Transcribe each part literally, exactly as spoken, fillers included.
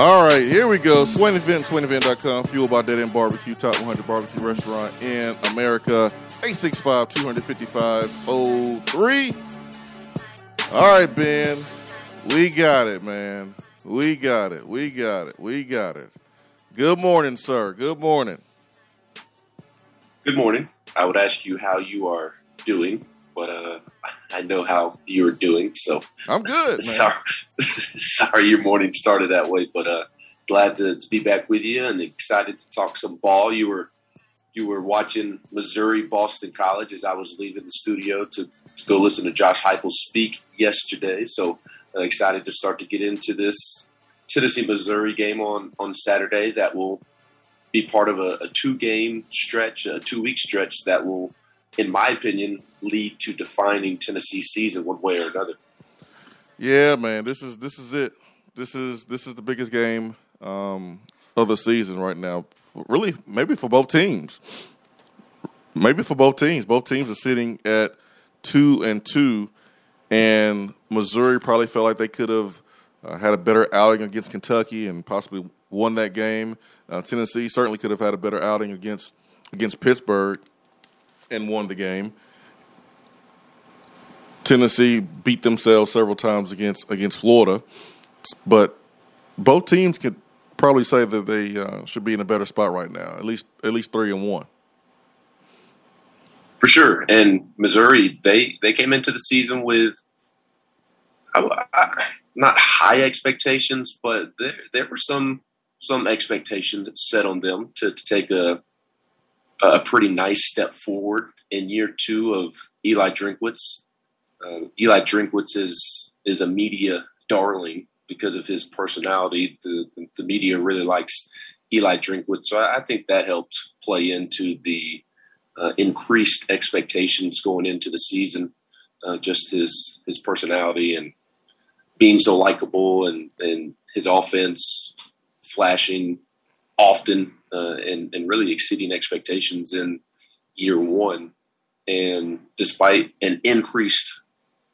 All right, here we go. Swain Event, swain event dot com, fueled by Dead End Barbecue, top one hundred barbecue restaurant in America, eight six five, two five five, oh three. All right, Ben, we got it, man. We got it. We got it. We got it. Good morning, sir. Good morning. Good morning. I would ask you how you are doing, but uh, I know how you're doing, so I'm good, man. Sorry, sorry your morning started that way, but uh, glad to, to be back with you and excited to talk some ball. You were you were watching Missouri Boston College as I was leaving the studio to, to go listen to Josh Heupel speak yesterday. So uh, excited to start to get into this Tennessee Missouri game on on Saturday that will be part of a, a two-game stretch, a two-week stretch that will, in my opinion, lead to defining Tennessee's season one way or another. Yeah, man, this is this is it. This is this is the biggest game um, of the season right now. Really, maybe for both teams. Maybe for both teams. Both teams are sitting at two and two, and Missouri probably felt like they could have uh, had a better outing against Kentucky and possibly won that game. Uh, Tennessee certainly could have had a better outing against against Pittsburgh and won the game. Tennessee beat themselves several times against against Florida, but both teams could probably say that they uh, should be in a better spot right now. At least at least three and one. For sure, and Missouri they, they came into the season with I, I, not high expectations, but there there were some. some expectations set on them to, to take a a pretty nice step forward in year two of Eli Drinkwitz. Uh, Eli Drinkwitz is is a media darling because of his personality. The, the media really likes Eli Drinkwitz, so I, I think that helped play into the uh, increased expectations going into the season, uh, just his, his personality and being so likable and, and his offense – flashing often uh, and, and really exceeding expectations in year one. And despite an increased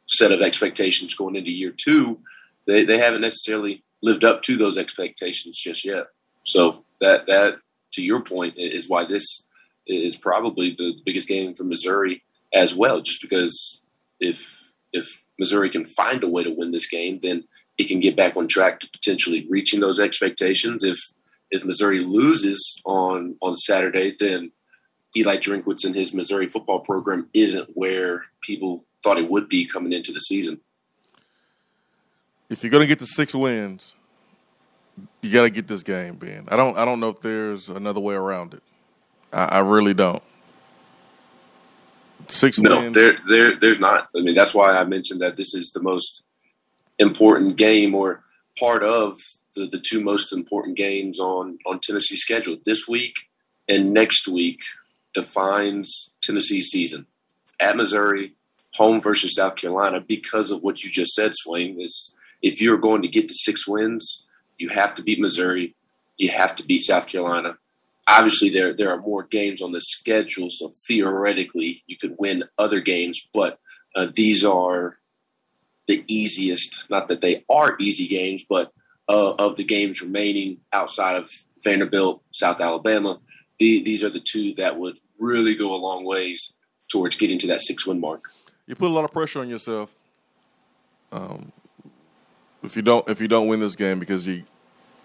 set of expectations going into year two, they, they haven't necessarily lived up to those expectations just yet. So that, that to your point, is why this is probably the biggest game for Missouri as well, just because if, if Missouri can find a way to win this game, then it can get back on track to potentially reaching those expectations. If if Missouri loses on, on Saturday, then Eli Drinkwitz and his Missouri football program isn't where people thought it would be coming into the season. If you're going to get to six wins, you got to get this game, Ben. I don't I don't know if there's another way around it. I, I really don't. Six no, wins. No, there, there, there's not. I mean, that's why I mentioned that this is the most – important game or part of the, the two most important games on, on Tennessee's schedule this week and next week defines Tennessee's season at Missouri, home versus South Carolina, because of what you just said, Swain, is if you're going to get to six wins, you have to beat Missouri. You have to beat South Carolina. Obviously there, there are more games on the schedule. So theoretically you could win other games, but uh, these are the easiest, not that they are easy games, but uh, of the games remaining outside of Vanderbilt, South Alabama, the, these are the two that would really go a long ways towards getting to that six-win mark. You put a lot of pressure on yourself um, if you don't if you don't win this game, because you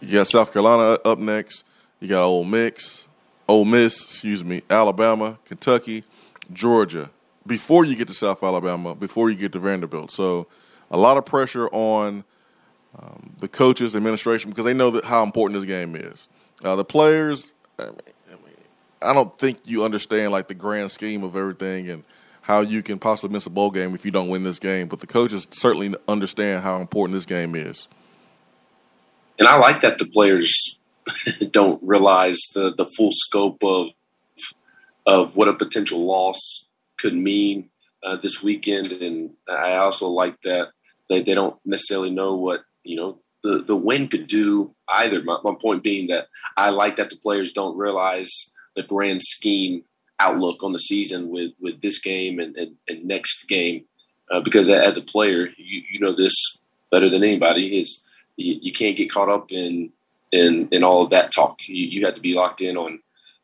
you got South Carolina up next, you got Ole Miss, Ole Miss, excuse me, Alabama, Kentucky, Georgia. Before you get to South Alabama, before you get to Vanderbilt, so. A lot of pressure on um, the coaches, administration, because they know that how important this game is. Uh, the players, I, mean, I, mean, I don't think you understand like the grand scheme of everything and how you can possibly miss a bowl game if you don't win this game. But the coaches certainly understand how important this game is. And I like that the players don't realize the, the full scope of of what a potential loss could mean uh, this weekend. And I also like that. They, they don't necessarily know what, you know, the, the win could do either. My, my point being that I like that the players don't realize the grand scheme outlook on the season with, with this game and, and, and next game. Uh, because as a player, you, you know this better than anybody, is you, you can't get caught up in in in all of that talk. You, you had to be locked in on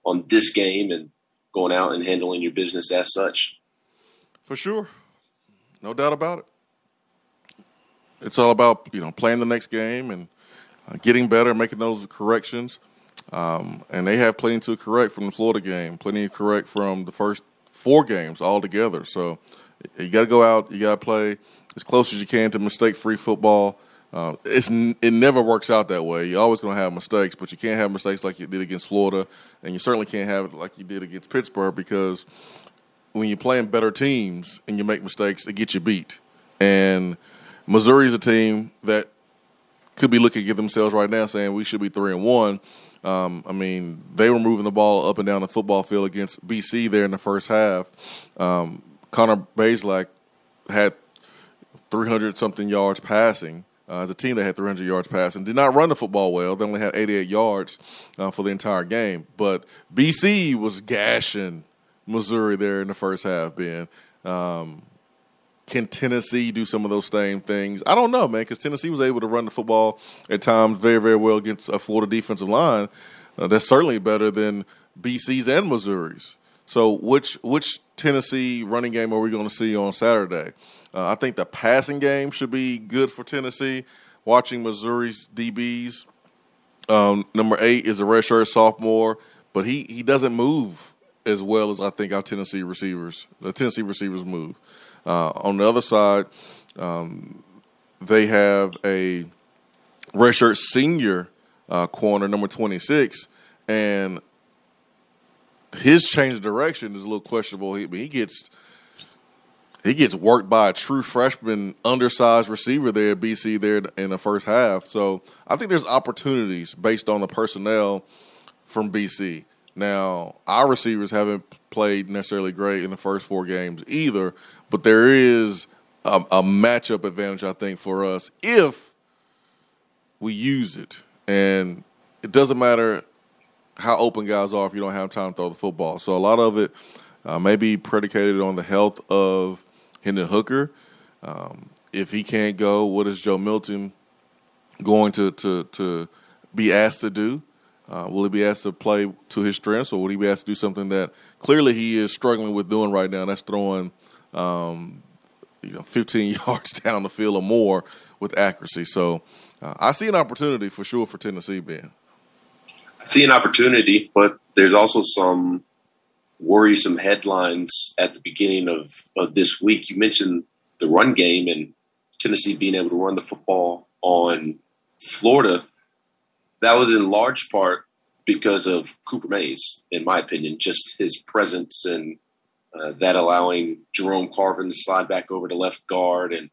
on this game and going out and handling your business as such. For sure, no doubt about it. It's all about, you know, playing the next game and uh, getting better, making those corrections. Um, and they have plenty to correct from the Florida game, plenty to correct from the first four games altogether. So you got to go out, you got to play as close as you can to mistake-free football. Uh, it's it never works out that way. You're always going to have mistakes, but you can't have mistakes like you did against Florida, and you certainly can't have it like you did against Pittsburgh, because when you're playing better teams and you make mistakes, it gets you beat. And Missouri is a team that could be looking at themselves right now saying we should be three and one. Um, I mean, they were moving the ball up and down the football field against B C there in the first half. Um, Connor Bazelak had three hundred something yards passing. Uh, as a team that had three hundred yards passing, did not run the football well. They only had eighty-eight yards uh, for the entire game. But B C was gashing Missouri there in the first half, Ben. Um, can Tennessee do some of those same things? I don't know, man, because Tennessee was able to run the football at times very, very well against a Florida defensive line. Uh, that's certainly better than B C's and Missouri's. So which which Tennessee running game are we going to see on Saturday? Uh, I think the passing game should be good for Tennessee. Watching Missouri's D Bs, um, number eight is a redshirt sophomore, but he, he doesn't move as well as I think our Tennessee receivers, the Tennessee receivers move. Uh, on the other side, um, they have a redshirt senior uh, corner, number twenty-six, and his change of direction is a little questionable. He, he gets he gets worked by a true freshman, undersized receiver there at B C there in the first half. So I think there's opportunities based on the personnel from B C. Now, our receivers haven't played necessarily great in the first four games either, but there is a, a matchup advantage, I think, for us if we use it. And it doesn't matter how open guys are if you don't have time to throw the football. So a lot of it uh, may be predicated on the health of Hendon Hooker. Um, if he can't go, what is Joe Milton going to to, to be asked to do? Uh, will he be asked to play to his strengths, or will he be asked to do something that clearly he is struggling with doing right now? That's throwing um, you know, fifteen yards down the field or more with accuracy. So uh, I see an opportunity for sure for Tennessee, Ben. See an opportunity, but there's also some worrisome headlines at the beginning of, of this week. You mentioned the run game and Tennessee being able to run the football on Florida. That was in large part because of Cooper Mays, in my opinion, just his presence and uh, that allowing Jerome Carvin to slide back over to left guard. And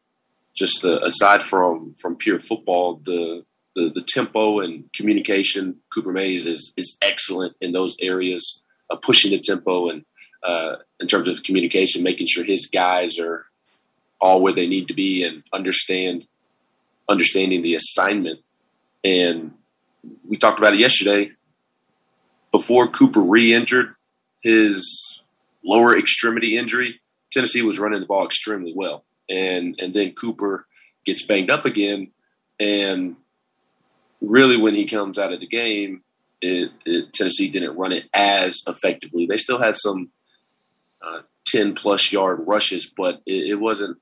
just uh, aside from, from pure football, the The, the tempo and communication, Cooper Mays is is excellent in those areas, uh, pushing the tempo and uh, in terms of communication, making sure his guys are all where they need to be and understand understanding the assignment. And we talked about it yesterday. Before Cooper re-injured his lower extremity injury, Tennessee was running the ball extremely well. And, and then Cooper gets banged up again, and really, when he comes out of the game, it, it, Tennessee didn't run it as effectively. They still had some ten-plus uh, yard rushes, but it, it wasn't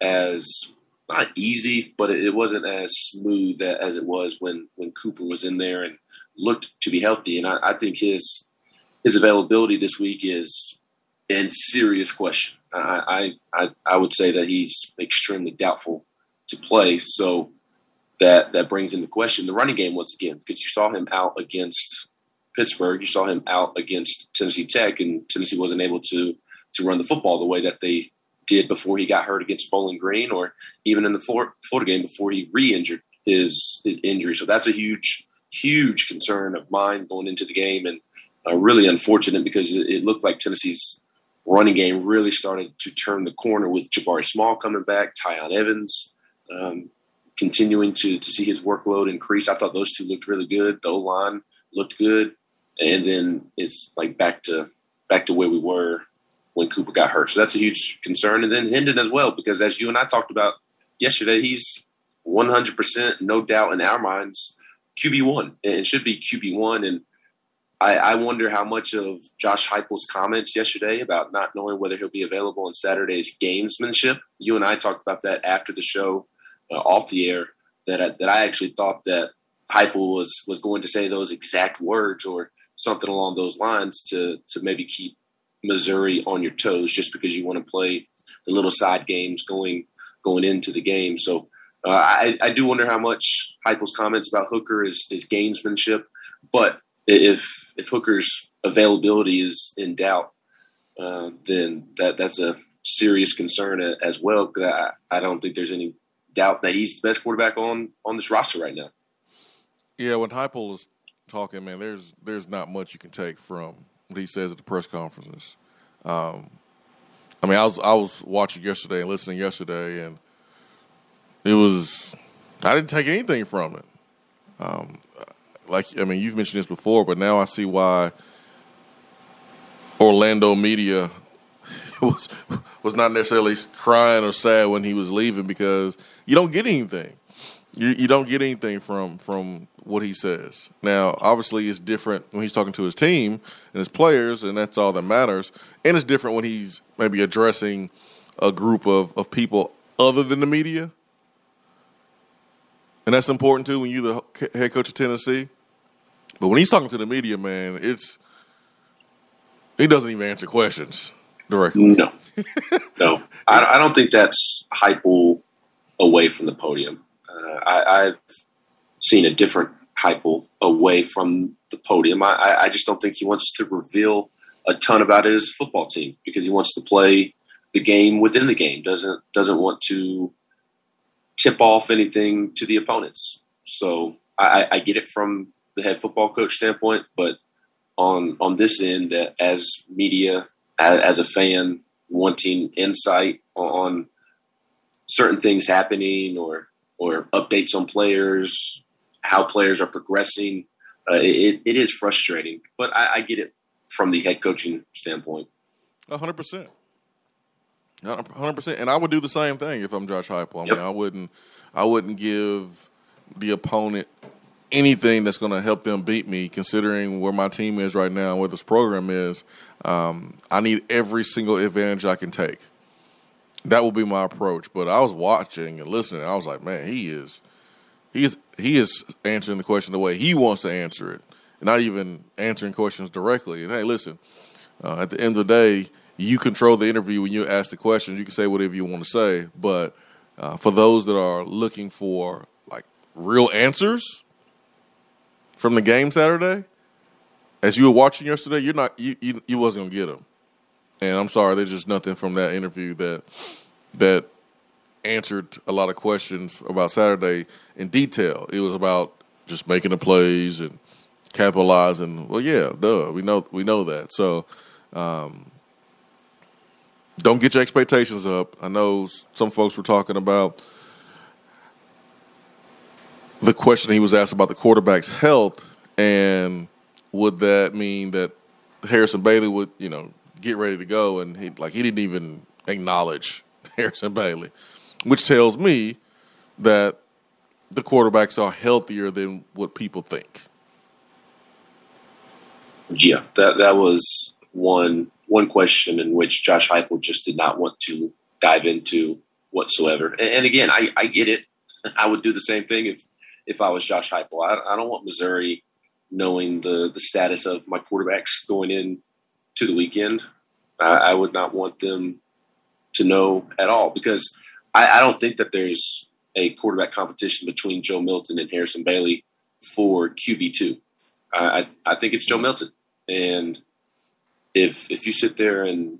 as – not easy, but it, it wasn't as smooth as it was when, when Cooper was in there and looked to be healthy. And I, I think his his availability this week is in serious question. I, I, I, I would say that he's extremely doubtful to play, so – That that brings into question the running game once again, because you saw him out against Pittsburgh, you saw him out against Tennessee Tech, and Tennessee wasn't able to to run the football the way that they did before he got hurt against Bowling Green, or even in the Florida game before he re-injured his, his injury. So that's a huge, huge concern of mine going into the game, and uh, really unfortunate because it, it looked like Tennessee's running game really started to turn the corner with Jabari Small coming back, Tyon Evans, um, continuing to, to see his workload increase. I thought those two looked really good. The O-line looked good. And then it's like back to back to where we were when Cooper got hurt. So that's a huge concern. And then Hendon as well, because as you and I talked about yesterday, he's one hundred percent, no doubt in our minds, Q B one and should be Q B one. And I, I wonder how much of Josh Heupel's comments yesterday about not knowing whether he'll be available on Saturday's gamesmanship. You and I talked about that after the show uh, off the air, that I, that I actually thought that Heupel was, was going to say those exact words or something along those lines to, to maybe keep Missouri on your toes just because you want to play the little side games going going into the game. So uh, I, I do wonder how much Heupel's comments about Hooker is, is gamesmanship. But if if Hooker's availability is in doubt, uh, then that, that's a serious concern as well, because I, I don't think there's any doubt that he's the best quarterback on, on this roster right now. Yeah, when Heupel is talking, man, there's there's not much you can take from what he says at the press conferences. Um, I mean, I was I was watching yesterday and listening yesterday, and it was I didn't take anything from it. Um, like I mean, you've mentioned this before, but now I see why Orlando media was was not necessarily crying or sad when he was leaving, because you don't get anything. You you don't get anything from from what he says. Now, obviously, it's different when he's talking to his team and his players, and that's all that matters. And it's different when he's maybe addressing a group of, of people other than the media. And that's important, too, when you're the head coach of Tennessee. But when he's talking to the media, man, it's he doesn't even answer questions directly. No. No. I, I don't think that's Heupel away from the podium. Uh, I, I've seen a different Heupel away from the podium. I, I just don't think he wants to reveal a ton about his football team, because he wants to play the game within the game. Doesn't doesn't want to tip off anything to the opponents. So I, I get it from the head football coach standpoint, but on on this end, as media, as, as a fan, wanting insight on certain things happening or or updates on players, how players are progressing. Uh, it, it is frustrating, but I, I get it from the head coaching standpoint. one hundred percent. one hundred percent. And I would do the same thing if I'm Josh Heupel. I yep. mean, I wouldn't, I wouldn't give the opponent anything that's going to help them beat me, considering where my team is right now and where this program is. Um, I need every single advantage I can take. That will be my approach. But I was watching and listening, and I was like, man, he is he is, he is answering the question the way he wants to answer it, not even answering questions directly. And, hey, listen, uh, at the end of the day, you control the interview when you ask the questions. You can say whatever you want to say. But uh, for those that are looking for, like, real answers from the game Saturday, as you were watching yesterday, you're not you you, you wasn't going to get them. And I'm sorry, there's just nothing from that interview that that answered a lot of questions about Saturday in detail. It was about just making the plays and capitalizing. Well, yeah, duh, we know we know that. So um, don't get your expectations up. I know some folks were talking about the question he was asked about the quarterback's health, and would that mean that Harrison Bailey would, you know, get ready to go, and he like he didn't even acknowledge Harrison Bailey, which tells me that the quarterbacks are healthier than what people think. Yeah, that that was one one question in which Josh Heupel just did not want to dive into whatsoever. And, and again, I, I get it. I would do the same thing if if I was Josh Heupel. I, I don't want Missouri knowing the the status of my quarterbacks going in to the weekend. I, I would not want them to know at all, because I, I don't think that there's a quarterback competition between Joe Milton and Harrison Bailey for Q B two. I, I think it's Joe Milton. And if if you sit there and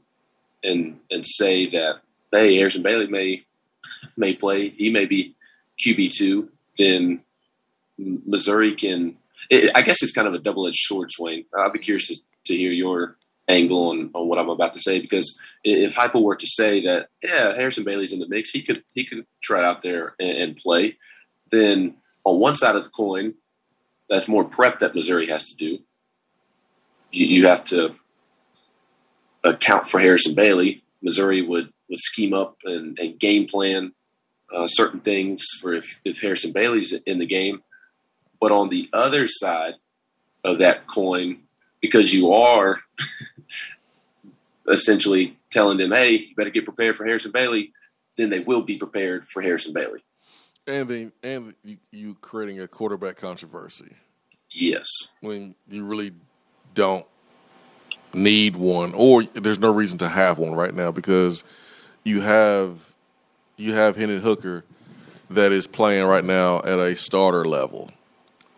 and and say that, hey, Harrison Bailey may may play, he may be Q B two, then Missouri can it, – I guess it's kind of a double-edged sword, Swain. I'd be curious to, to hear your – angle on, on what I'm about to say, because if Heupel were to say that, yeah, Harrison Bailey's in the mix, he could he could try out there and, and play, then on one side of the coin, that's more prep that Missouri has to do. You, you have to account for Harrison Bailey. Missouri would, would scheme up and, and game plan uh, certain things for if, if Harrison Bailey's in the game. But on the other side of that coin, because you are essentially telling them, hey, you better get prepared for Harrison Bailey, then they will be prepared for Harrison Bailey. And then, and you creating a quarterback controversy. Yes. When you really don't need one, or there's no reason to have one right now, because you have you have Hendon Hooker that is playing right now at a starter level,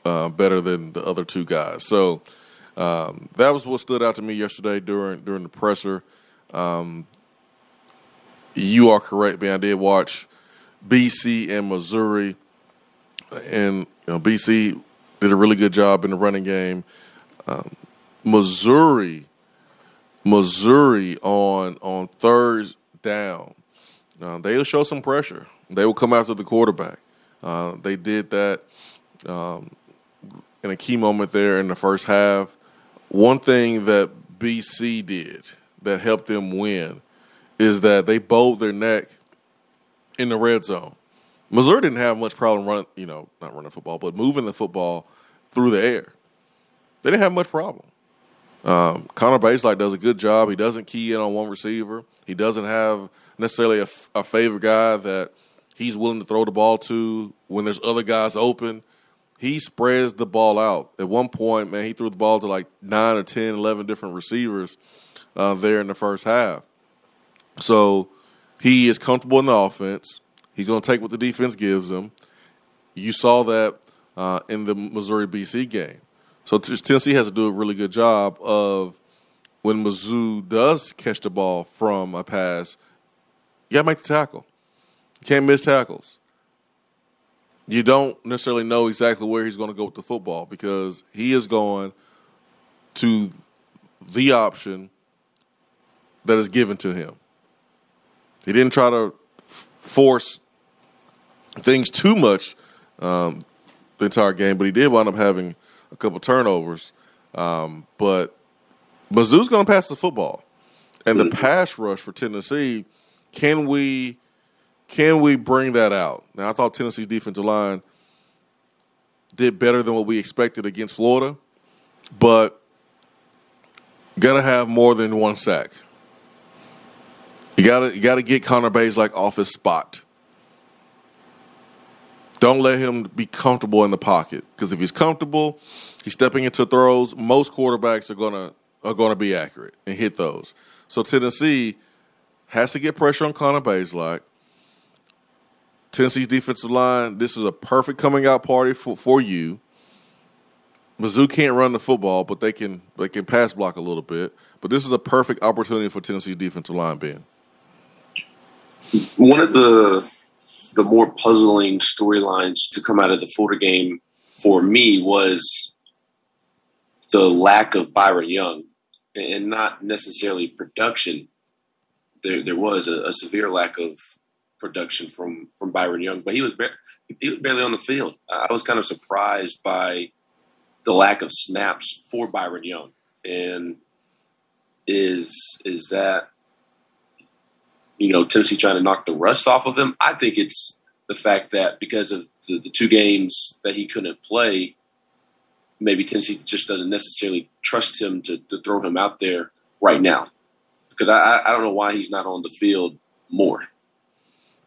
uh, better than the other two guys. So um, that was what stood out to me yesterday during during the presser. Um, you are correct, man. I did watch B C and Missouri, and you know, B C did a really good job in the running game. Um, Missouri, Missouri on on third down, uh, they'll show some pressure. They will come after the quarterback. Uh, they did that um, in a key moment there in the first half. One thing that B C did that helped them win is that they bowed their neck in the red zone. Missouri didn't have much problem running, you know, not running football, but moving the football through the air. They didn't have much problem. Um, Connor Bazelak does a good job. He doesn't key in on one receiver. He doesn't have necessarily a, f- a favorite guy that he's willing to throw the ball to when there's other guys open. He spreads the ball out. At one point, man, he threw the ball to like nine or ten, eleven different receivers uh, there in the first half. So he is comfortable in the offense. He's going to take what the defense gives him. You saw that uh, in the Missouri-B C game. So Tennessee has to do a really good job of when Mizzou does catch the ball from a pass, you got to make the tackle. You can't miss tackles. You don't necessarily know exactly where he's going to go with the football, because he is going to the option that is given to him. He didn't try to f- force things too much um, the entire game, but he did wind up having a couple turnovers. Um, but Mizzou's going to pass the football. And the pass rush for Tennessee, can we can we bring that out? Now, I thought Tennessee's defensive line did better than what we expected against Florida, but got to have more than one sack. You gotta, you gotta get Connor Bazelak off his spot. Don't let him be comfortable in the pocket, because if he's comfortable, he's stepping into throws. Most quarterbacks are gonna are gonna be accurate and hit those. So Tennessee has to get pressure on Connor Bazelak. Tennessee's defensive line, this is a perfect coming out party for, for you. Mizzou can't run the football, but they can they can pass block a little bit. But this is a perfect opportunity for Tennessee's defensive line, Ben. One of the the more puzzling storylines to come out of the Florida game for me was the lack of Byron Young, and not necessarily production. There there was a, a severe lack of production from, from Byron Young, but he was, bar- he was barely on the field. I was kind of surprised by the lack of snaps for Byron Young. And is is that, you know, Tennessee trying to knock the rust off of him? I think it's the fact that because of the, the two games that he couldn't play, maybe Tennessee just doesn't necessarily trust him to, to throw him out there right now. Because I, I don't know why he's not on the field more.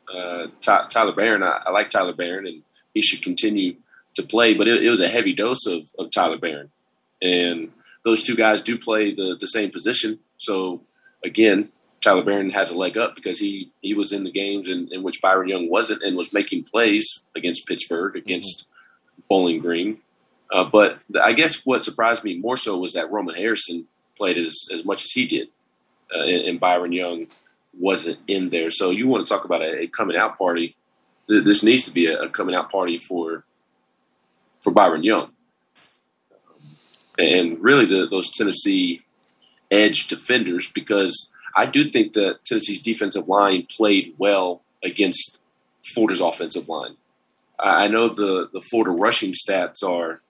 Uh, Ty, Tyler Barron, I, I like Tyler Barron, and he should continue to play, but it, it was a heavy dose of, of Tyler Barron. And those two guys do play the, the same position. So, again, Tyler Barron has a leg up because he, he was in the games in, in which Byron Young wasn't and was making plays against Pittsburgh, against mm-hmm. Bowling Green. Uh, but the, I guess what surprised me more so was that Roman Harrison played as, as much as he did, uh, and, and Byron Young wasn't in there. So you want to talk about a, a coming out party. This needs to be a, a coming out party for for Byron Young. And really the, those Tennessee edge defenders, because I do think that Tennessee's defensive line played well against Florida's offensive line. I know the, the Florida rushing stats are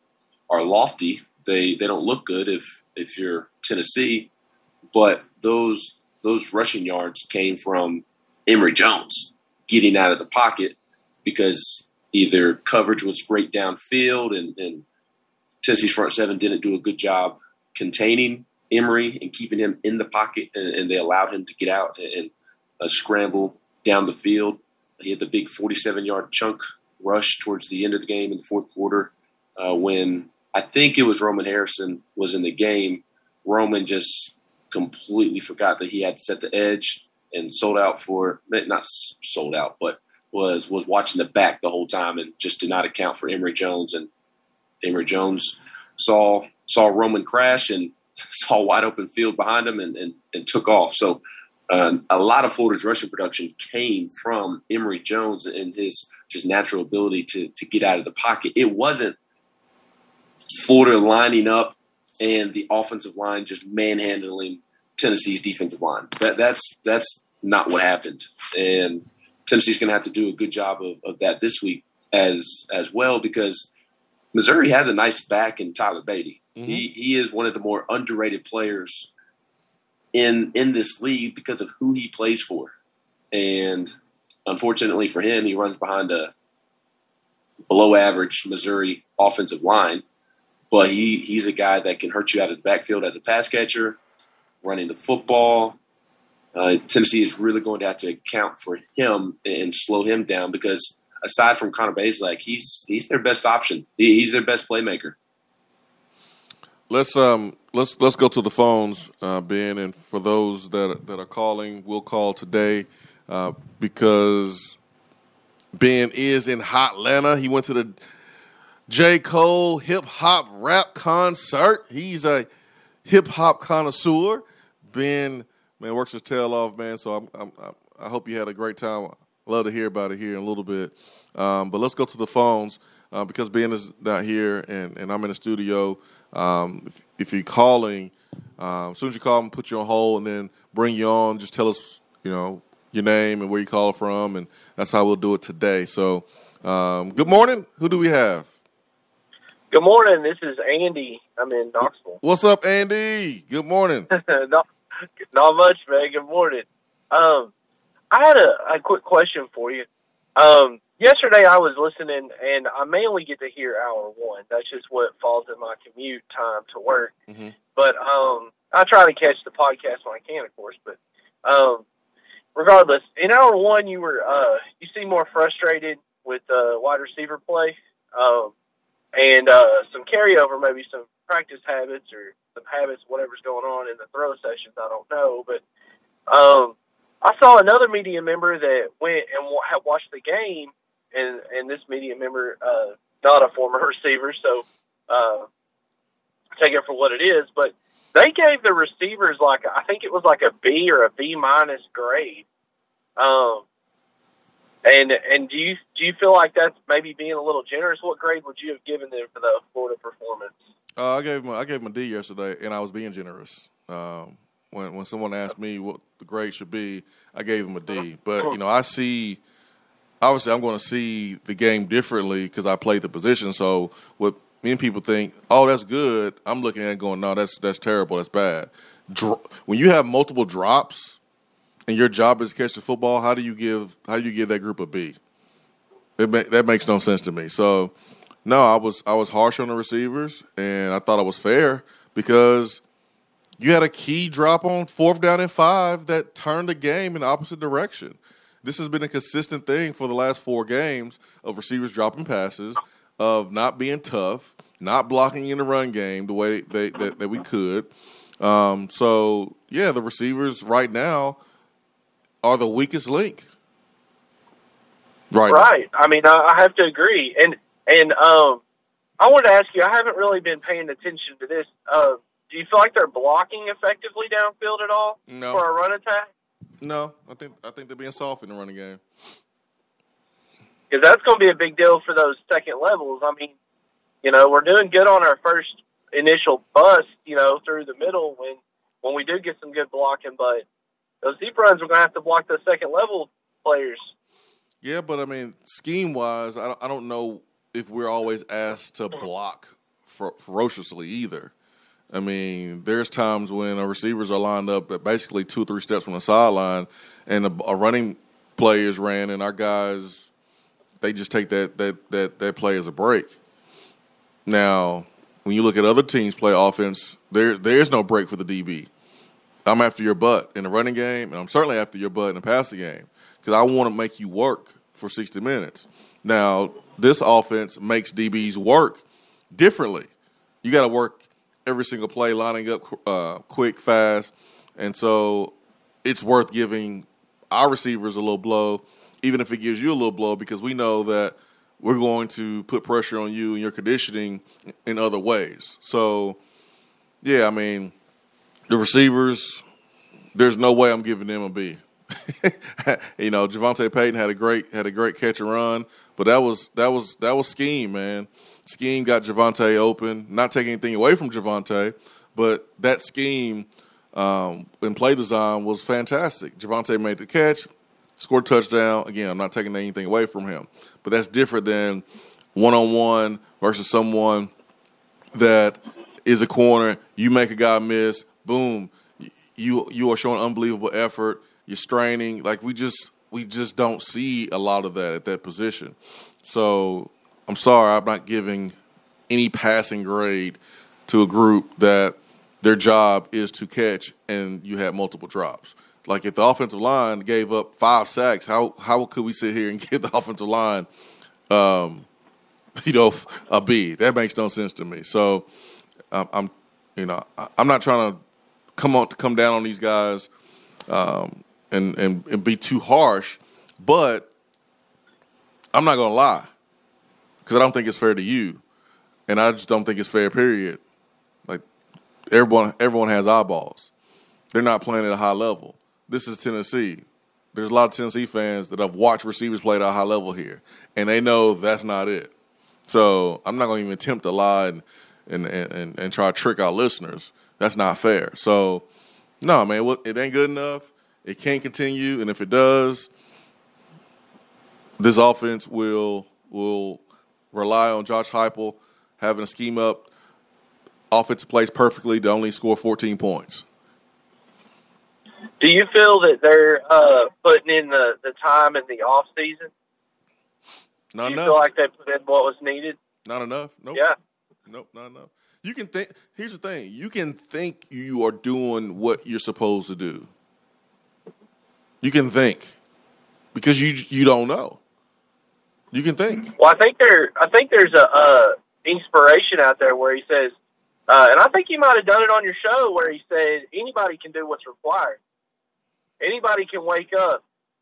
are lofty. They they don't look good if if you're Tennessee, but those those rushing yards came from Emory Jones getting out of the pocket, because either coverage was great downfield and, and Tennessee's front seven didn't do a good job containing Emory and keeping him in the pocket, and, and they allowed him to get out and, and uh, scramble down the field. He had the big forty-seven-yard chunk rush towards the end of the game in the fourth quarter uh, when I think it was Roman Harrison was in the game. Roman just completely forgot that he had to set the edge and sold out for – not sold out, but was was watching the back the whole time and just did not account for Emory Jones. And Emory Jones saw saw Roman crash and saw wide open field behind him and, and, and took off. So uh, a lot of Florida's rushing production came from Emory Jones and his just natural ability to, to get out of the pocket. It wasn't Florida lining up and the offensive line just manhandling Tennessee's defensive line. That, that's that's not what happened. And Tennessee's going to have to do a good job of, of that this week as as well, because Missouri has a nice back in Tyler Beatty. Mm-hmm. He he is one of the more underrated players in in this league because of who he plays for. And unfortunately for him, he runs behind a below average Missouri offensive line. But he he's a guy that can hurt you out of the backfield as a pass catcher, running the football. Uh, Tennessee is really going to have to account for him and slow him down because aside from Connor Bazelak, he's he's their best option. He, he's their best playmaker. Let's um let's let's go to the phones, uh, Ben, and for those that that are calling, we'll call today uh, because Ben is in Hotlanta. He went to the J. Cole hip hop rap concert. He's a hip hop connoisseur. Ben, man, works his tail off, man. So I'm, I'm, I'm, I hope you had a great time. Love to hear about it here in a little bit. Um, but let's go to the phones uh, because Ben is not here and, and I'm in the studio. Um, if, if you're calling, uh, as soon as you call, I'm going to put you on hold and then bring you on. Just tell us, you know, your name and where you call from, and that's how we'll do it today. So, um, good morning. Who do we have? Good morning. This is Andy. I'm in Knoxville. What's up, Andy? Good morning. not, not much, man. Good morning. Um, I had a, a quick question for you. Um, Yesterday I was listening, and I mainly get to hear hour one. That's just what falls in my commute time to work. Mm-hmm. But um, I try to catch the podcast when I can, of course. But um, regardless, in hour one you were uh, you seemed more frustrated with uh, wide receiver play um, and uh, some carryover, maybe some practice habits or some habits, whatever's going on in the throw sessions. I don't know, but um, I saw another media member that went and w- watched the game. And, and this media member, uh, not a former receiver, so uh, take it for what it is. But they gave the receivers, like I think it was like a B or a B-minus grade. Um, and and do you do you feel like that's maybe being a little generous? What grade would you have given them for the Florida performance? Uh, I gave them, I gave them a D yesterday, and I was being generous. Um, when when someone asked me what the grade should be, I gave them a D. But you know, I see. Obviously, I'm going to see the game differently because I played the position. So what many people think, oh, that's good, I'm looking at it going, no, that's that's terrible, that's bad. Dro- when you have multiple drops and your job is to catch the football, how do you give how do you give that group a B? It ma- that makes no sense to me. So no, I was I was harsh on the receivers, and I thought I was fair because you had a key drop on fourth down and five that turned the game in the opposite direction. This has been a consistent thing for the last four games of receivers dropping passes, of not being tough, not blocking in the run game the way they, that, that we could. Um, so, yeah, the receivers right now are the weakest link. Right. Right. Now. I mean, I have to agree. And and um, I wanted to ask you, I haven't really been paying attention to this. Uh, do you feel like they're blocking effectively downfield at all no. for a run attack? No, I think I think they're being soft in the running game. Because that's going to be a big deal for those second levels. I mean, you know, we're doing good on our first initial bust, you know, through the middle when, when we do get some good blocking. But those deep runs, we're going to have to block those second level players. Yeah, but, I mean, scheme-wise, I don't, I don't know if we're always asked to block fer- ferociously either. I mean, there's times when our receivers are lined up at basically two or three steps from the sideline, and a, a running play is ran, and our guys, they just take that that that that play as a break. Now, when you look at other teams play offense, there there is no break for the D B. I'm after your butt in the running game, and I'm certainly after your butt in the passing game because I want to make you work for sixty minutes. Now, this offense makes D Bs work differently. You got to work every single play, lining up uh, quick, fast, and so it's worth giving our receivers a little blow, even if it gives you a little blow, because we know that we're going to put pressure on you and your conditioning in other ways. So, yeah, I mean, the receivers, there's no way I'm giving them a B. You know, Javonte Payton had a great had a great catch and run, but that was that was that was scheme, man. Scheme got Javonte open. Not taking anything away from Javonte, but that scheme um, in play design was fantastic. Javonte made the catch, scored a touchdown. Again, I'm not taking anything away from him, but that's different than one on one versus someone that is a corner. You make a guy miss, boom. You you are showing unbelievable effort. You're straining. Like we just we just don't see a lot of that at that position. So I'm sorry, I'm not giving any passing grade to a group that their job is to catch and you have multiple drops. Like if the offensive line gave up five sacks, how how could we sit here and give the offensive line, um, you know, a B? That makes no sense to me. So um, I'm, you know, I'm not trying to come on come down on these guys. Um, And, and, and be too harsh, but I'm not going to lie because I don't think it's fair to you, and I just don't think it's fair, period. Like, everyone everyone has eyeballs. They're not playing at a high level. This is Tennessee. There's a lot of Tennessee fans that have watched receivers play at a high level here, and they know that's not it. So I'm not going to even attempt to lie and, and, and, and try to trick our listeners. That's not fair. So, no, man, it ain't good enough. It can't continue, and if it does, this offense will will rely on Josh Heupel having a scheme up, offense plays perfectly to only score fourteen points. Do you feel that they're uh, putting in the, the time in the off season? Not enough. Do you feel like they put in what was needed? Not enough. Nope. Yeah. Nope. Not enough. You can think. Here's the thing. You can think you are doing what you're supposed to do. You can think, because you you don't know. You can think. Well, I think there I think there's a uh, inspiration out there where he says, uh, and I think you might have done it on your show where he said anybody can do what's required. Anybody can wake up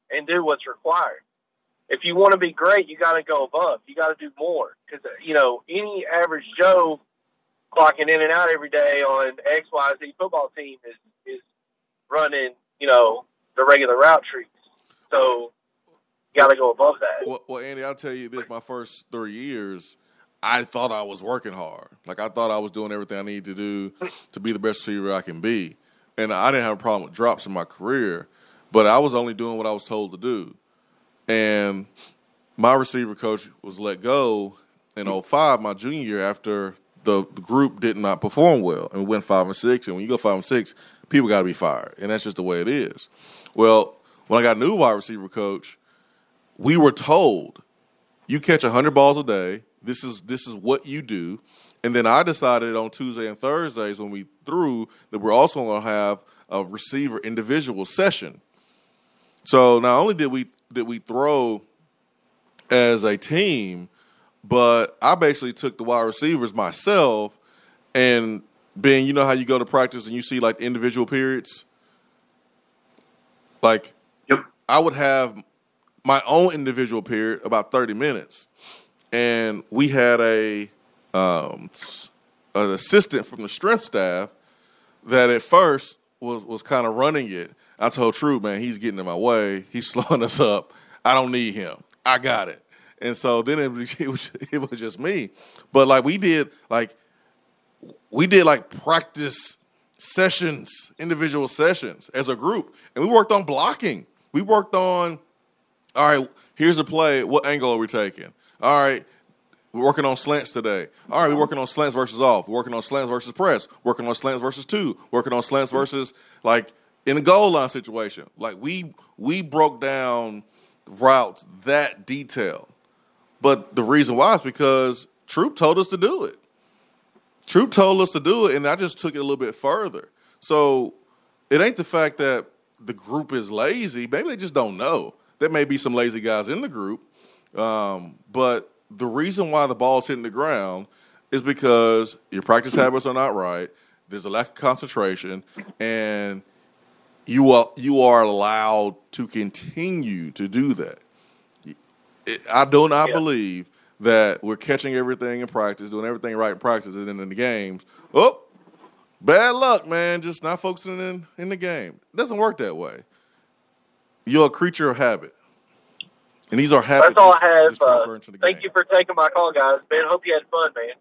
and do what's required. If you want to be great, you got to go above. You got to do more because you know any average Joe clocking in and out every day on X Y Z football team is is running, you know, the regular route treats. So you got to go above that. Well, well, Andy, I'll tell you this. My first three years, I thought I was working hard. Like, I thought I was doing everything I needed to do to be the best receiver I can be. And I didn't have a problem with drops in my career, but I was only doing what I was told to do. And my receiver coach was let go in oh five, my junior year, after the group did not perform well and went five and six. And when you go five and six, people got to be fired, and that's just the way it is. Well, when I got a new wide receiver coach, we were told, you catch one hundred balls a day, this is this is what you do. And then I decided on Tuesday and Thursdays when we threw that we're also going to have a receiver individual session. So not only did we did we throw as a team, but I basically took the wide receivers myself and Ben, you know how you go to practice and you see, like, individual periods? Like, yep. I would have my own individual period about thirty minutes. And we had a um, an assistant from the strength staff that at first was, was kind of running it. I told Troop, man, he's getting in my way. He's slowing us up. I don't need him. I got it. And so then it, it, was, it was just me. But, like, we did, like, We did like practice sessions, individual sessions as a group. And we worked on blocking. We worked on, all right, here's a play. What angle are we taking? All right, we're working on slants today. All right, we're working on slants versus off. We're working on slants versus press. Working on slants versus two. Working on slants versus like in a goal line situation. Like we we broke down routes that detailed. But the reason why is because Troop told us to do it. Troop told us to do it, and I just took it a little bit further. So it ain't the fact that the group is lazy. Maybe they just don't know. There may be some lazy guys in the group. Um, but the reason why the ball's hitting the ground is because your practice habits are not right. There's a lack of concentration, and you are, you are allowed to continue to do that. I do not yeah. believe that we're catching everything in practice, doing everything right in practice, and then in the games, oh, bad luck, man, just not focusing in, in the game. It doesn't work that way. You're a creature of habit. And these are habits. That's all I have. Uh, thank game. you for taking my call, guys. Ben, hope you had fun, man.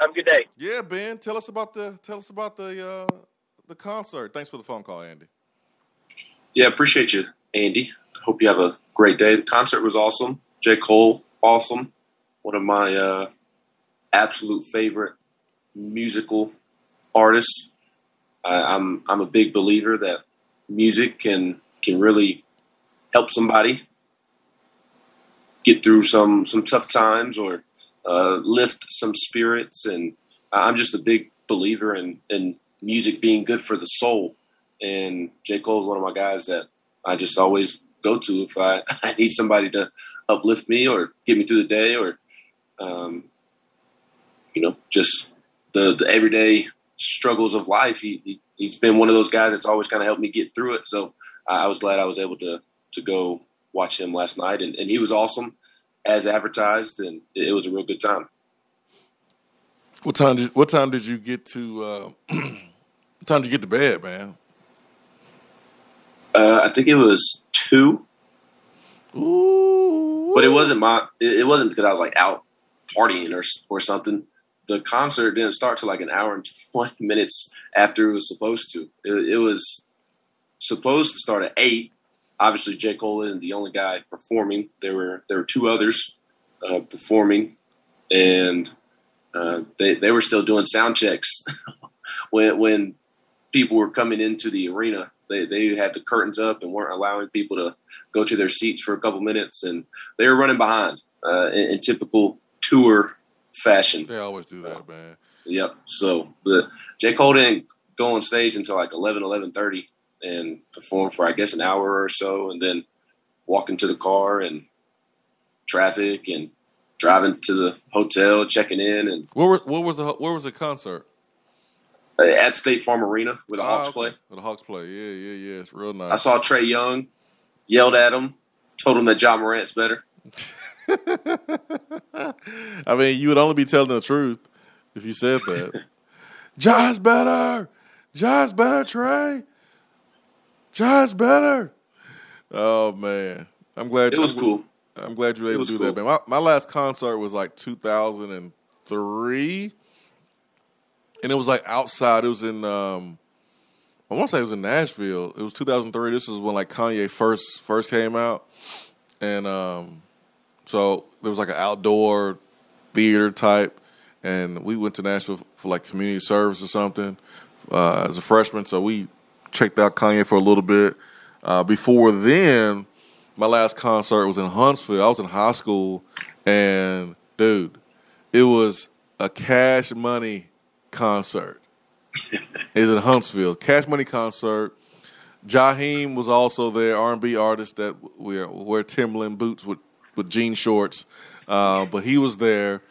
Have a good day. Yeah, Ben, tell us about the tell us about the uh, the concert. Thanks for the phone call, Andy. Yeah, appreciate you, Andy. Hope you have a great day. The concert was awesome. J. Cole, awesome. One of my uh, absolute favorite musical artists. I, I'm I'm a big believer that music can can really help somebody get through some some tough times or uh, lift some spirits. And I'm just a big believer in, in music being good for the soul. And J. Cole is one of my guys that I just always go to if I, I need somebody to uplift me or get me through the day or, um, you know, just the, the everyday struggles of life. He, he, he's been one of those guys that's always kind of helped me get through it. So I, I was glad I was able to, to go watch him last night, and, and he was awesome as advertised, and it was a real good time. What time did, what time did you get to, uh, what time did you get to bed, man? Uh, I think it was two. Ooh. But it wasn't my, it, it wasn't because I was like out partying or, or something. The concert didn't start till like an hour and twenty minutes after it was supposed to. It, it was supposed to start at eight. Obviously, J. Cole isn't the only guy performing. There were there were two others uh, performing, and uh, they they were still doing sound checks when when people were coming into the arena. They they had the curtains up and weren't allowing people to go to their seats for a couple minutes, and they were running behind uh, in, in typical tour fashion. They always do that, man. Yep. So the J. Cole didn't go on stage until like eleven, eleven thirty. And perform for, I guess, an hour or so, and then walk into the car and traffic and driving to the hotel, checking in. And where was, where was the where was the concert? At State Farm Arena where the ah, Hawks okay. play. Where the Hawks play, yeah, yeah, yeah. It's real nice. I saw Trey Young, yelled at him, told him that Ja Morant's better. I mean, you would only be telling the truth if you said that. Ja's better. Ja's better, Trey. Josh better. Oh man, I'm glad it was I'm, cool. I'm glad you were able to do cool. that, man. My, my last concert was like two thousand three, and it was like outside. It was in um, I want to say it was in Nashville. It was two thousand three. This is when like Kanye first first came out, and um, so there was like an outdoor theater type, and we went to Nashville for like community service or something uh, as a freshman. So we checked out Kanye for a little bit. Uh, before then, my last concert was in Huntsville. I was in high school, and dude, it was a Cash Money concert. It was in Huntsville. Cash Money concert. Jaheim was also there, R and B artist that wear, wear Timberland boots with, with jean shorts. Uh, but he was there.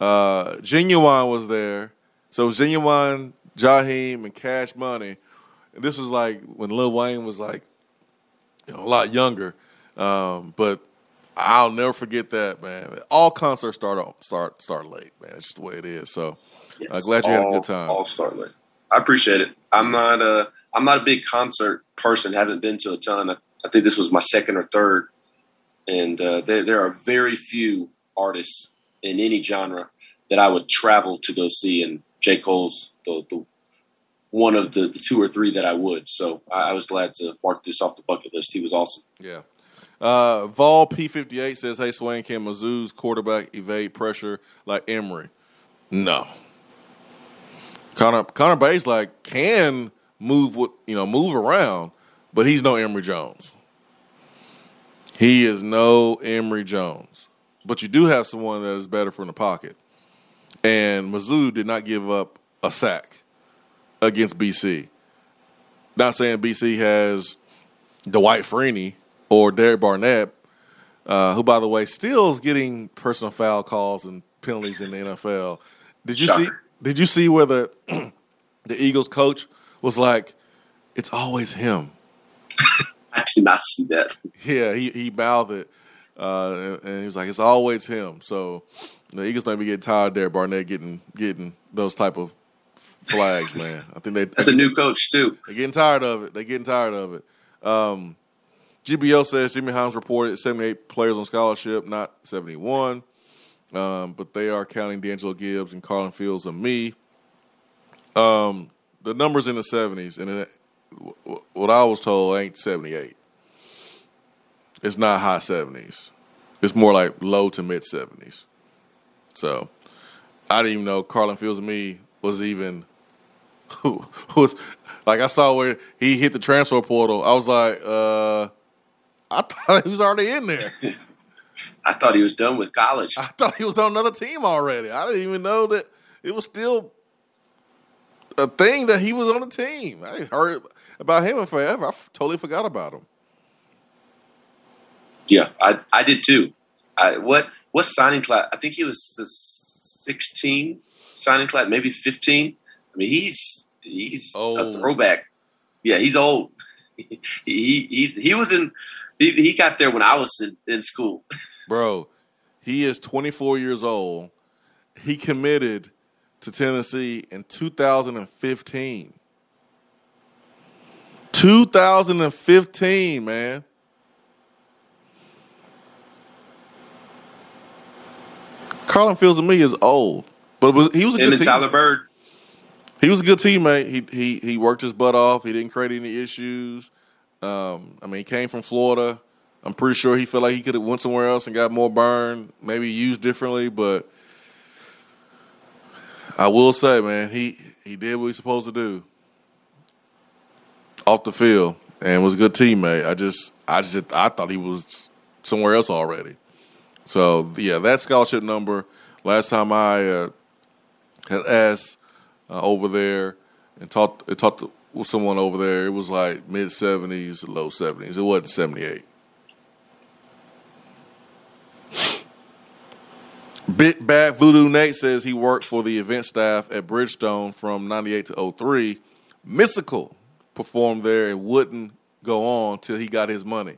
Uh, Genuine was there. So it was Genuine, Jaheim, and Cash Money. This was like when Lil Wayne was like, you know, a lot younger, um, but I'll never forget that, man. All concerts start off, start start late, man. It's just the way it is. So yes, uh, glad you all, had a good time. All start late. I appreciate it. I'm not a I'm not a big concert person. Haven't been to a ton. I, I think this was my second or third, and uh, there there are very few artists in any genre that I would travel to go see. And J. Cole's the the. one of the, the two or three that I would. So I, I was glad to mark this off the bucket list. He was awesome. Yeah. Uh, Vol P fifty-eight says, hey, Swain, can Mizzou's quarterback evade pressure like Emory? No. Connor, Connor Bazelak can move, with, you know, move around, but he's no Emory Jones. He is no Emory Jones. but you do have someone that is better from the pocket. And Mizzou did not give up a sack against B C. Not saying B C has Dwight Freeney or Derrick Barnett, uh, who, by the way, still is getting personal foul calls and penalties in the N F L. Did you Shocker. see? Did you see where the the Eagles coach was like, "It's always him"? I did not see that. Yeah, he he mouthed it, uh, and he was like, "It's always him." So the Eagles may be getting tired of Derrick Barnett getting getting those type of flags, man. I think they that's a new coach too. They're getting tired of it. They're getting tired of it. Um, G B O says Jimmy Himes reported seventy-eight players on scholarship, not seventy-one. Um, but they are counting D'Angelo Gibbs and Carlin Fields and me. Um, the number's in the seventies, and it, what I was told ain't seventy-eight. It's not high seventies. It's more like low to mid seventies. So I didn't even know Carlin Fields and me was even was like I saw where he hit the transfer portal. I was like, uh, I thought he was already in there. I thought he was done with college. I thought he was on another team already. I didn't even know that it was still a thing that he was on the team. I ain't heard about him in forever. I f- totally forgot about him. Yeah, I I did too. I, what what signing class? I think he was the sixteen signing class, maybe fifteen. I mean, he's he's oh. a throwback. Yeah, he's old. he, he he he was in. He, he got there when I was in, in school. Bro, he is twenty-four years old. He committed to Tennessee in two thousand fifteen. two thousand fifteen, man. Carlin Fields and me is old, but it was, he was a good teammate. And Tyler Bird. He was a good teammate. He he he worked his butt off. He didn't create any issues. Um, I mean, he came from Florida. I'm pretty sure he felt like he could have went somewhere else and got more burn, maybe used differently. But I will say, man, he, he did what he's supposed to do off the field and was a good teammate. I just I just I thought he was somewhere else already. So yeah, that scholarship number. Last time I uh, had asked uh, over there and talked and talked to with someone over there, it was like mid seventies, low seventies. It wasn't seventy-eight. Bit Bad Voodoo Nate says he worked for the event staff at Bridgestone from ninety-eight to oh three. Mystical performed there and wouldn't go on till he got his money.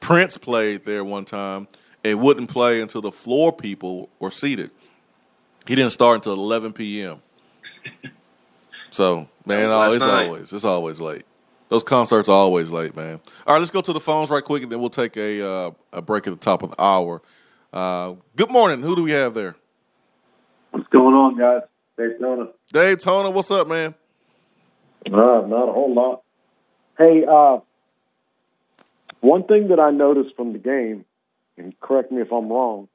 Prince played there one time and wouldn't play until the floor people were seated. He didn't start until eleven p.m. So, man, oh, it's night. always it's always late. Those concerts are always late, man. All right, let's go to the phones right quick, and then we'll take a uh, a break at the top of the hour. Uh, good morning. Who do we have there? What's going on, guys? Daytona. Daytona, what's up, man? Uh, not a whole lot. Hey, uh, one thing that I noticed from the game, and correct me if I'm wrong,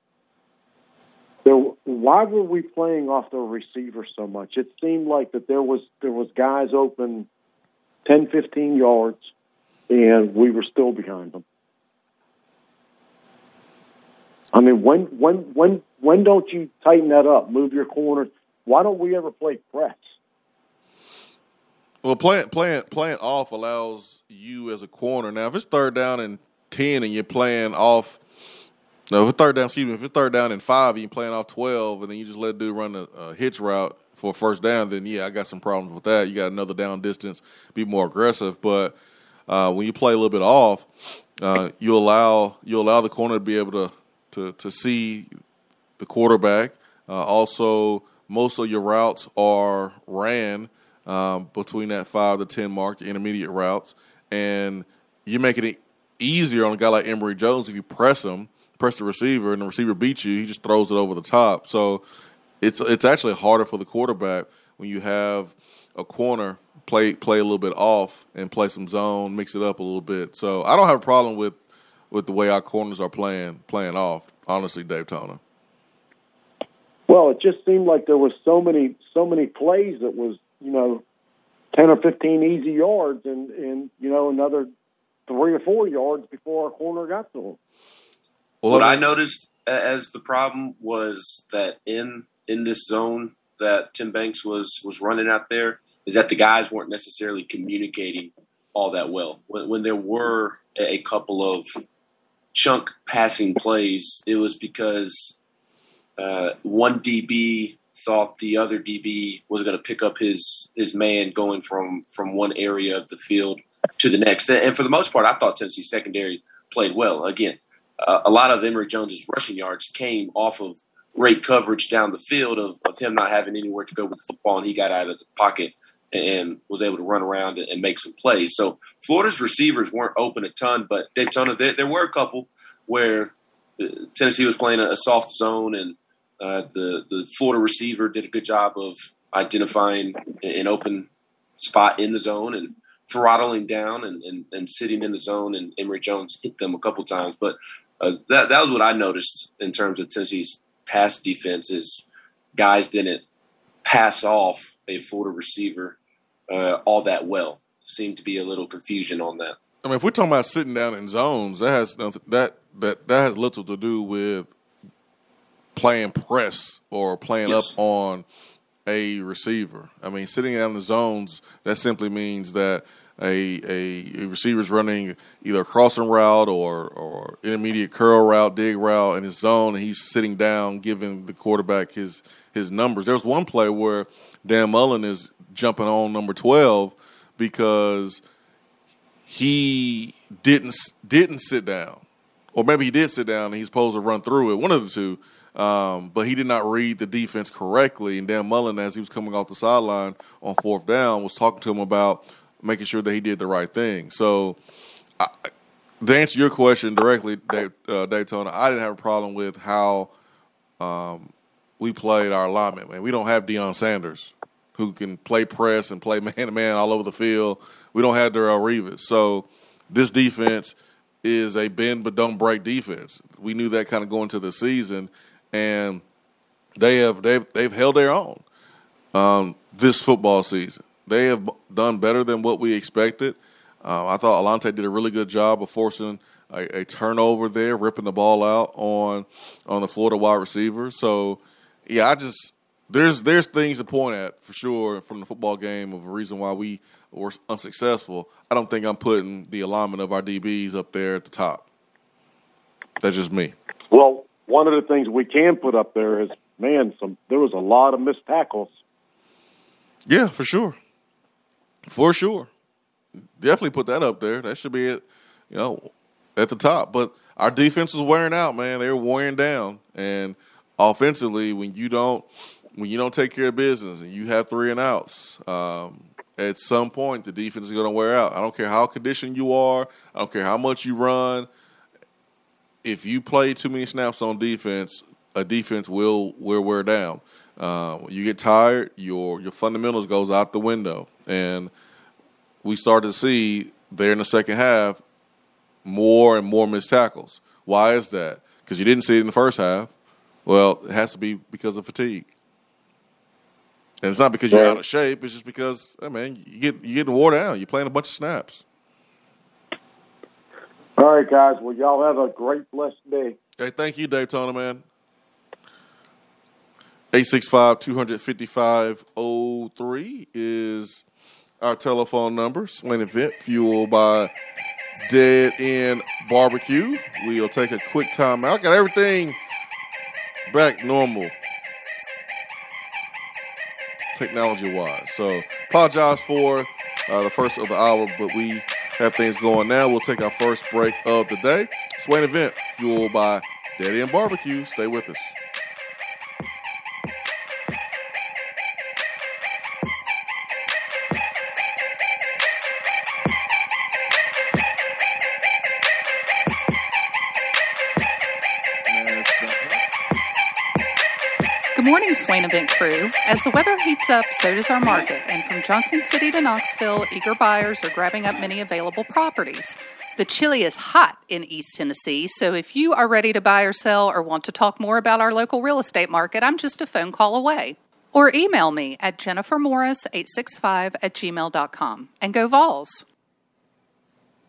So why were we playing off the receiver so much? It seemed like that there was there was guys open ten, fifteen yards, and we were still behind them. I mean, when when when when don't you tighten that up? Move your corners. Why don't we ever play press? Well, playing playing playing off allows you as a corner. Now, if it's third down and ten, and you're playing off. No, if it's third down, excuse me, if it's third down and five, you're playing off twelve, and then you just let a dude run a, a hitch route for a first down, then, yeah, I got some problems with that. You got another down distance, be more aggressive. But uh, when you play a little bit off, uh, you allow you allow the corner to be able to to, to see the quarterback. Uh, also, most of your routes are ran um, between that five to ten mark, intermediate routes, and you make it easier on a guy like Emory Jones if you press him. Press the receiver and the receiver beats you, he just throws it over the top. So it's it's actually harder for the quarterback when you have a corner play play a little bit off and play some zone, mix it up a little bit. So I don't have a problem with, with the way our corners are playing playing off, honestly, Daytona. Well, it just seemed like there was so many so many plays that was, you know, ten or fifteen easy yards and, and you know, another three or four yards before our corner got to them. Well, what I noticed as the problem was that in in this zone that Tim Banks was was running out there is that the guys weren't necessarily communicating all that well. When, when there were a couple of chunk passing plays, it was because uh, one D B thought the other D B was going to pick up his his man going from, from one area of the field to the next. And for the most part, I thought Tennessee's secondary played well. Again, uh, a lot of Emory Jones' rushing yards came off of great coverage down the field of, of him not having anywhere to go with the football, and he got out of the pocket and was able to run around and make some plays. So Florida's receivers weren't open a ton, but Daytona, there, there were a couple where Tennessee was playing a soft zone, and uh, the, the Florida receiver did a good job of identifying an open spot in the zone and throttling down and, and, and sitting in the zone, and Emory Jones hit them a couple times. But uh, that, that was what I noticed in terms of Tennessee's pass defense is guys didn't pass off a Florida receiver uh, all that well. Seemed to be a little confusion on that. I mean, if we're talking about sitting down in zones, that has nothing that that, that has little to do with playing press or playing yes. up on a receiver. I mean, sitting down in the zones, that simply means that a a, a receiver's running either a crossing route or, or intermediate curl route, dig route in his zone, and he's sitting down giving the quarterback his his numbers. There's one play where Dan Mullen is jumping on number twelve because he didn't didn't sit down, or maybe he did sit down and he's supposed to run through it, one of the two. Um, but he did not read the defense correctly, and Dan Mullen, as he was coming off the sideline on fourth down, was talking to him about making sure that he did the right thing. So, I, to answer your question directly, Dave, uh, Daytona, I didn't have a problem with how um, we played our alignment. Man, we don't have Deion Sanders, who can play press and play man-to-man all over the field. We don't have Darrell Revis. So this defense is a bend-but-don't-break defense. We knew that kind of going into the season, and they have, they've, they've held their own um, this football season. They have done better than what we expected. Uh, I thought Alante did a really good job of forcing a, a turnover there, ripping the ball out on on the Florida wide receiver. So, yeah, I just – There's there's things to point at for sure from the football game of a reason why we were unsuccessful. I don't think I'm putting the alignment of our D Bs up there at the top. That's just me. Well, one of the things we can put up there is, man, some there was a lot of missed tackles. Yeah, for sure. For sure. Definitely put that up there. That should be it, you know, at the top. But our defense is wearing out, man. They're wearing down. And offensively, when you don't – when you don't take care of business and you have three and outs, um, at some point the defense is going to wear out. I don't care how conditioned you are. I don't care how much you run. If you play too many snaps on defense, a defense will, will wear down. Uh, you get tired, your your fundamentals goes out the window. And we started to see there in the second half more and more missed tackles. Why is that? Because you didn't see it in the first half. Well, it has to be because of fatigue. And it's not because you're out of shape. It's just because, I mean, you get, you're getting wore down. You're playing a bunch of snaps. All right, guys. Well, y'all have a great, blessed day. Hey, thank you, Daytona, man. eight six five, two five five, zero three is our telephone number. Slain Event, fueled by Dead End Barbecue. We'll take a quick time out. Got everything back normal, technology-wise. So, apologize for uh, the first of the hour, but we have things going now. We'll take our first break of the day. Swain Event, fueled by Dead End Barbecue. Stay with us. Swain Event crew. As the weather heats up, so does our market, and from Johnson City to Knoxville, eager buyers are grabbing up many available properties. The chili is hot in East Tennessee, so if you are ready to buy or sell or want to talk more about our local real estate market, I'm just a phone call away. Or email me at jennifermorris eight six five at gmail dot com. And go Vols!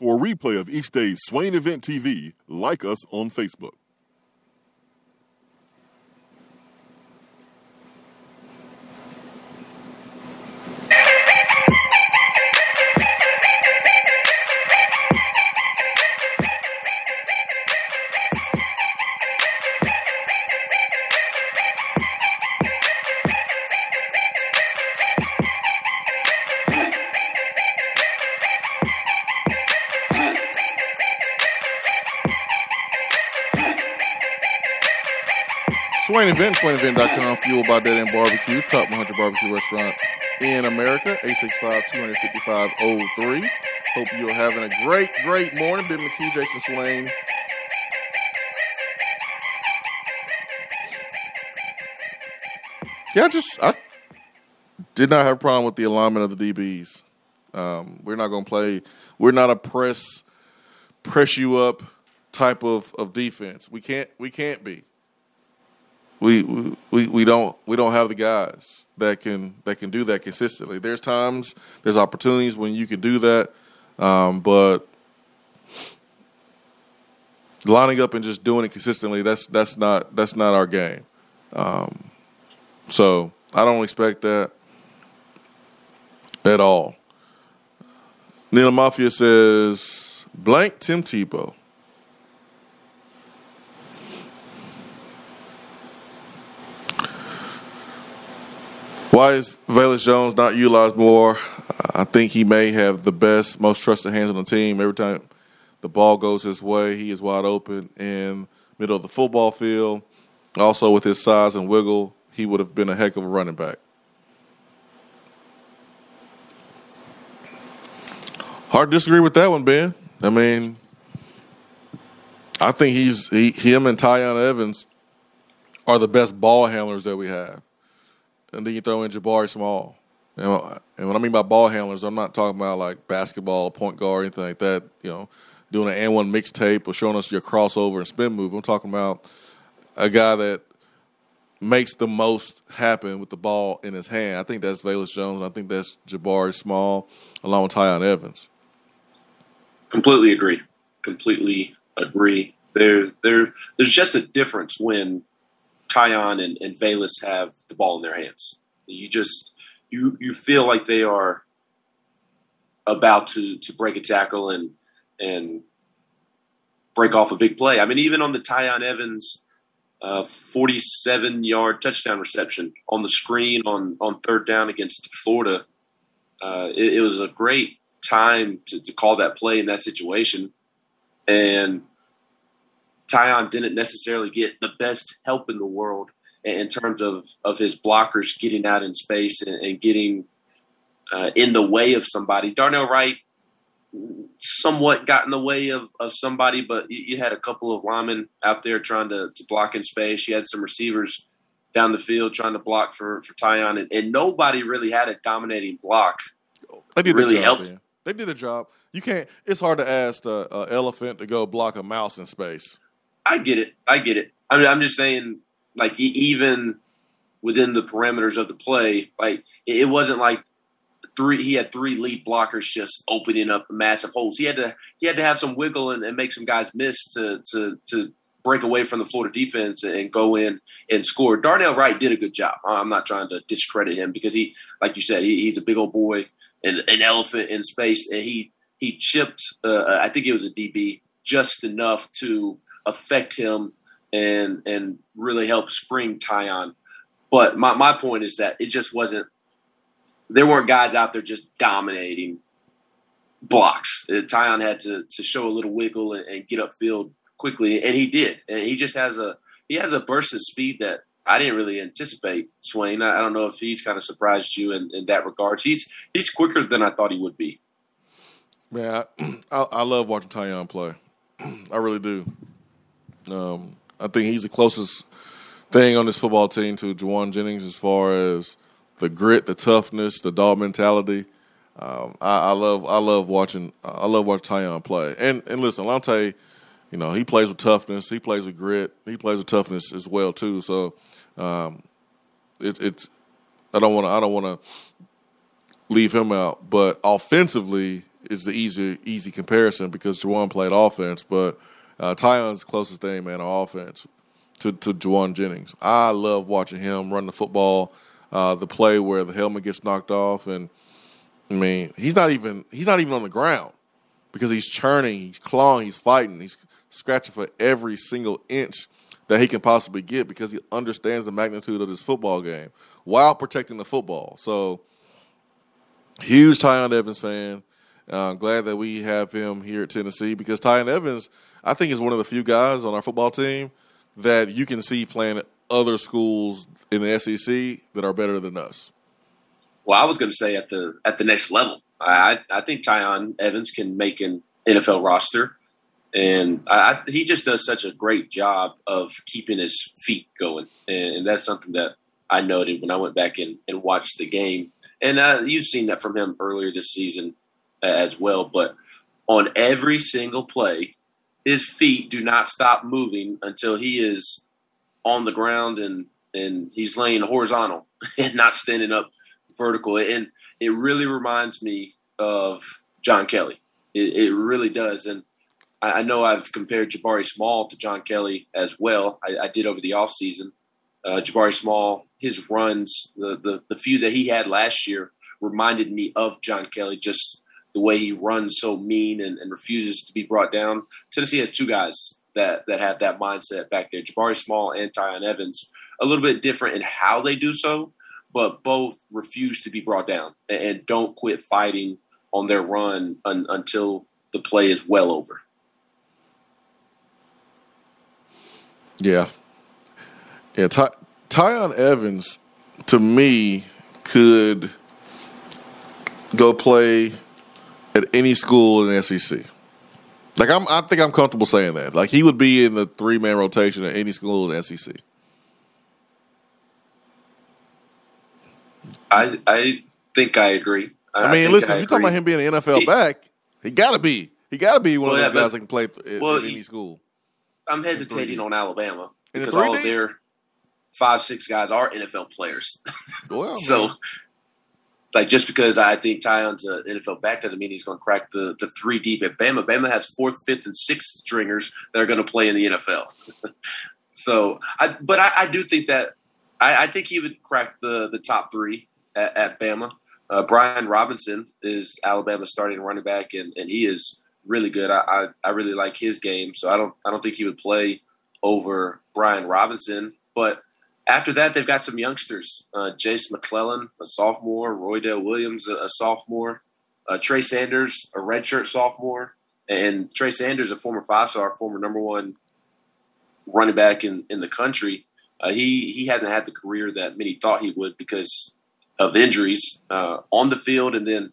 For a replay of each day's Swain Event T V, like us on Facebook. Swain Event, swain event dot com, fueled by Dead End Barbecue, top one hundred barbecue restaurant in America, eight six five, two five five, oh three. Hope you're having a great, great morning. Ben McHugh, Jason Swain. Yeah, I just, I did not have a problem with the alignment of the D Bs. Um, we're not going to play, we're not a press, press you up type of, of defense. We can't, we can't be. We, we we don't we don't have the guys that can that can do that consistently. There's times, there's opportunities when you can do that, um, but lining up and just doing it consistently, that's that's not that's not our game. Um, so I don't expect that at all. Neil Mafia says blank Tim Tebow. Why is Velus Jones not utilized more? I think he may have the best, most trusted hands on the team. Every time the ball goes his way, he is wide open in middle of the football field. Also, with his size and wiggle, he would have been a heck of a running back. Hard to disagree with that one, Ben. I mean, I think he's he, him and Tyon Evans are the best ball handlers that we have. And then you throw in Jabari Small. You know, and what I mean by ball handlers, I'm not talking about like basketball, point guard, anything like that, you know, doing an and one mixtape or showing us your crossover and spin move. I'm talking about a guy that makes the most happen with the ball in his hand. I think that's Velus Jones. And I think that's Jabari Small along with Tyon Evans. Completely agree. Completely agree. There, there, there's just a difference when Tyon and, and Velus have the ball in their hands. You just you you feel like they are about to, to break a tackle and and break off a big play. I mean, even on the Tyon Evans uh, forty-seven-yard touchdown reception on the screen on, on third down against Florida, uh, it, it was a great time to, to call that play in that situation. And Tyon didn't necessarily get the best help in the world in terms of, of his blockers getting out in space and, and getting uh, in the way of somebody. Darnell Wright somewhat got in the way of, of somebody, but you, you had a couple of linemen out there trying to, to block in space. You had some receivers down the field trying to block for, for Tyon, and, and nobody really had a dominating block. They did really the job, helped. Man. They did the job. You can't. It's hard to ask the uh, elephant to go block a mouse in space. I get it. I get it. I mean, I'm just saying, like, even within the parameters of the play, like, it wasn't like three. He had three lead blockers just opening up massive holes. He had to. He had to have some wiggle and, and make some guys miss to to to break away from the Florida defense and go in and score. Darnell Wright did a good job. I'm not trying to discredit him because he, like you said, he, he's a big old boy and an elephant in space, and he he chipped. Uh, I think it was a D B just enough to affect him and and really help spring Tyon. But my, my point is that it just wasn't – there weren't guys out there just dominating blocks. Tyon had to, to show a little wiggle and, and get upfield quickly, and he did. And he just has a – he has a burst of speed that I didn't really anticipate, Swain. I, I don't know if he's kind of surprised you in, in that regard. He's, he's quicker than I thought he would be. Man, I, I, I love watching Tyon play. I really do. Um, I think he's the closest thing on this football team to Juwan Jennings as far as the grit, the toughness, the dog mentality. Um, I, I love, I love watching, I love watching Tyon play. And and listen, Lante, you know, he plays with toughness, he plays with grit, he plays with toughness as well too. So um, it, it's, I don't want to, I don't want to leave him out. But offensively is the easy, easy comparison because Juwan played offense, but. Uh, Tyon's closest thing, man, on offense to, to Juwan Jennings. I love watching him run the football, uh, the play where the helmet gets knocked off, and I mean he's not even he's not even on the ground because he's churning, he's clawing, he's fighting, he's scratching for every single inch that he can possibly get because he understands the magnitude of this football game while protecting the football. So huge Tyon Evans fan. Uh, I'm glad that we have him here at Tennessee because Tyon Evans, I think, is one of the few guys on our football team that you can see playing at other schools in the S E C that are better than us. Well, I was going to say at the at the next level. I I think Tyon Evans can make an N F L roster, and I, he just does such a great job of keeping his feet going, and that's something that I noted when I went back and, and watched the game. And uh, you've seen that from him earlier this season as well, but on every single play, his feet do not stop moving until he is on the ground and, and he's laying horizontal and not standing up vertical. And it really reminds me of John Kelly. It, it really does. And I, I know I've compared Jabari Small to John Kelly as well. I, I did over the offseason. Uh, Jabari Small, his runs, the, the, the few that he had last year reminded me of John Kelly, just the way he runs so mean and, and refuses to be brought down. Tennessee has two guys that, that have that mindset back there, Jabari Small and Tyon Evans, a little bit different in how they do so, but both refuse to be brought down and, and don't quit fighting on their run un, until the play is well over. Yeah. Yeah, Ty, Tyon Evans, to me, could go play – at any school in the S E C. Like, I'm, I think I'm comfortable saying that. Like, he would be in the three-man rotation at any school in the S E C. I I think I agree. I, I mean, listen, I you're agree. talking about him being an N F L he, back. He got to be. He got to be one well, of those yeah, guys that can play at well, any he, school. I'm hesitating on Alabama because all of their five, six guys are N F L players. Well, so... Man. Like, just because I think Tyon's an N F L back doesn't mean he's going to crack the, the three deep at Bama. Bama has fourth, fifth, and sixth stringers that are going to play in the N F L. so, I, but I, I do think that I, I think he would crack the, the top three at, at Bama. Uh, Brian Robinson is Alabama's starting running back, and, and he is really good. I, I I really like his game, so I don't I don't think he would play over Brian Robinson, but. After that, they've got some youngsters, uh, Jace McClellan, a sophomore, Roydale Williams, a, a sophomore, uh, Trey Sanders, a redshirt sophomore, and Trey Sanders, a former five-star, former number one running back in, in the country. Uh, he he hasn't had the career that many thought he would because of injuries uh, on the field, and then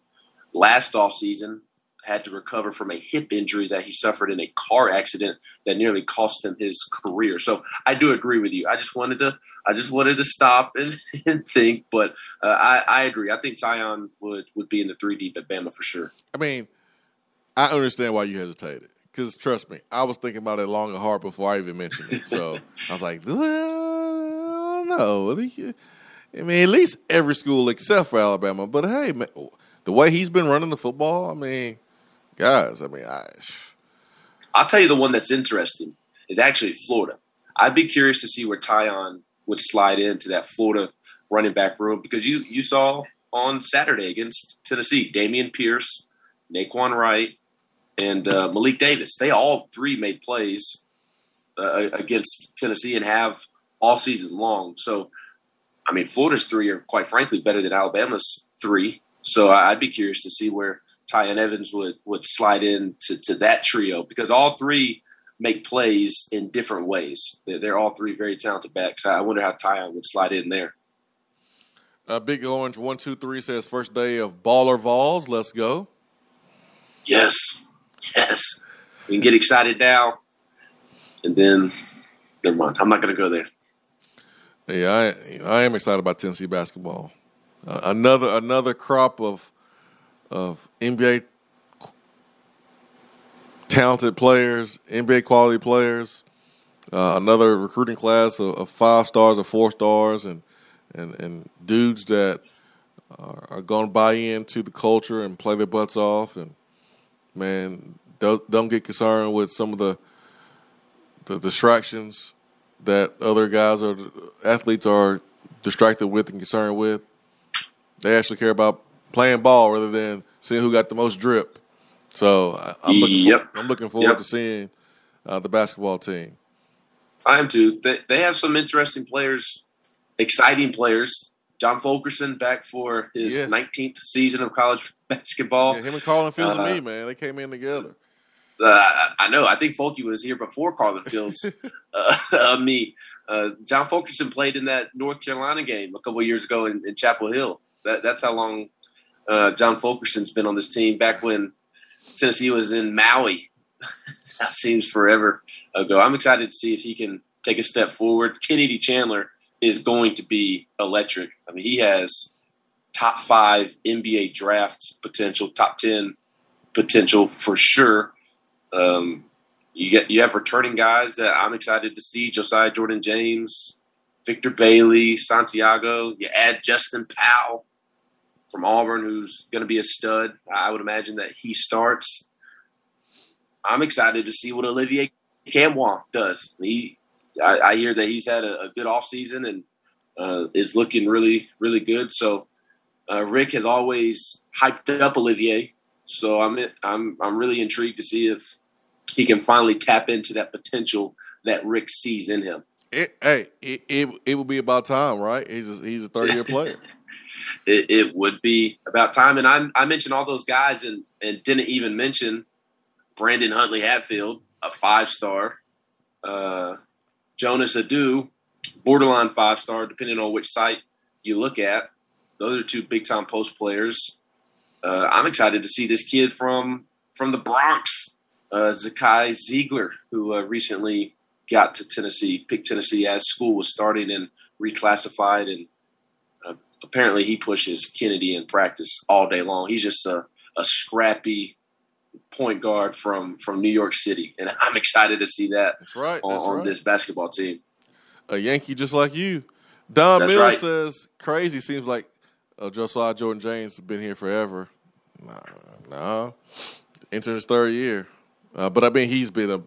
last offseason had to recover from a hip injury that he suffered in a car accident that nearly cost him his career. So I do agree with you. I just wanted to I just wanted to stop and, and think, but uh, I, I agree. I think Tyon would, would be in the three deep at Bama for sure. I mean, I understand why you hesitated because, trust me, I was thinking about it long and hard before I even mentioned it. So I was like, well, no. I mean, at least every school except for Alabama. But, hey, man, the way he's been running the football, I mean, guys, I mean, I... I'll tell you the one that's interesting is actually Florida. I'd be curious to see where Tyon would slide into that Florida running back room because you, you saw on Saturday against Tennessee, Dameon Pierce, Naquan Wright, and uh, Malik Davis. They all three made plays uh, against Tennessee and have all season long. So, I mean, Florida's three are, quite frankly, better than Alabama's three. So I'd be curious to see where Tyon Evans would, would slide in to, to that trio because all three make plays in different ways. They're, they're all three very talented backs. I wonder how Tyon would slide in there. Uh, Big Orange one two three says, first day of Baller Vols. Let's go. Yes. Yes. We can get excited now. And then, never mind. I'm not going to go there. Yeah, hey, I I am excited about Tennessee basketball. Uh, another another crop of of N B A talented players, N B A quality players. Uh, another recruiting class of, of five stars or four stars, and and and dudes that are, are going to buy into the culture and play their butts off. And man, don't, don't get concerned with some of the the distractions that other guys or athletes are distracted with and concerned with. They actually care about playing ball rather than seeing who got the most drip. So I, I'm, looking yep. for, I'm looking forward yep. to seeing uh, the basketball team. I am too. They, they have some interesting players, exciting players. John Fulkerson back for his yeah. nineteenth season of college basketball. Yeah, him and Carlin Fields uh, and me, man, they came in together. Uh, I know. I think Folky was here before Carlin Fields. uh, uh, me, uh, John Fulkerson played in that North Carolina game a couple of years ago in, in Chapel Hill. That, that's how long uh, John Fulkerson's been on this team. Back when Tennessee was in Maui, that seems forever ago. I'm excited to see if he can take a step forward. Kennedy Chandler is going to be electric. I mean, he has top five N B A draft potential, top ten potential for sure. Um, you get you have returning guys that I'm excited to see: Josiah Jordan James, Victor Bailey, Santiago. You add Justin Powell from Auburn, who's going to be a stud. I would imagine that he starts. I'm excited to see what Olivier Cambois does. He, I, I hear that he's had a, a good offseason and uh, is looking really, really good. So uh, Rick has always hyped up Olivier. So I'm I'm I'm really intrigued to see if he can finally tap into that potential that Rick sees in him. It, hey, it, it it would be about time, right? He's a, he's a third year player. it, it would be about time, and I I mentioned all those guys, and, and didn't even mention Brandon Huntley Hatfield, a five star, uh, Jonas Adu, borderline five star, depending on which site you look at. Those are two big time post players. Uh, I'm excited to see this kid from from the Bronx, uh, Zakai Ziegler, who uh, recently got to Tennessee, picked Tennessee as school was starting and reclassified. And uh, apparently he pushes Kennedy in practice all day long. He's just a, a scrappy point guard from, from New York City. And I'm excited to see that that's right, on, that's right. on this basketball team. A Yankee just like you. Don that's Mills right. says, crazy seems like uh, Josiah Jordan James has been here forever. Nah, nah. Into his third year, uh, but I mean he's been a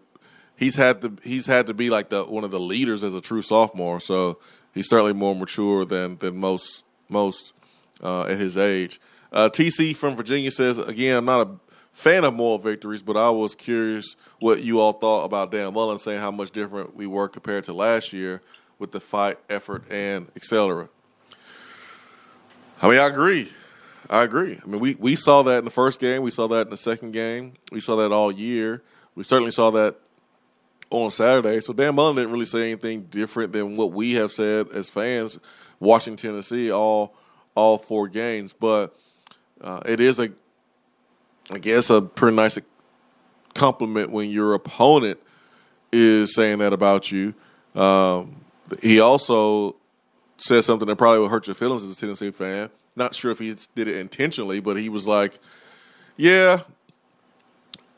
he's had to he's had to be like the one of the leaders as a true sophomore. So he's certainly more mature than than most most uh, at his age. Uh, T C from Virginia says again, I'm not a fan of moral victories, but I was curious what you all thought about Dan Mullen saying how much different we were compared to last year with the fight, effort, and et cetera. I mean, I agree. I agree. I mean, we, we saw that in the first game. We saw that in the second game. We saw that all year. We certainly saw that on Saturday. So Dan Mullen didn't really say anything different than what we have said as fans watching Tennessee all all four games. But uh, it is, a, I guess, a pretty nice compliment when your opponent is saying that about you. Um, he also said something that probably would hurt your feelings as a Tennessee fan. Not sure if he did it intentionally, but he was like, yeah,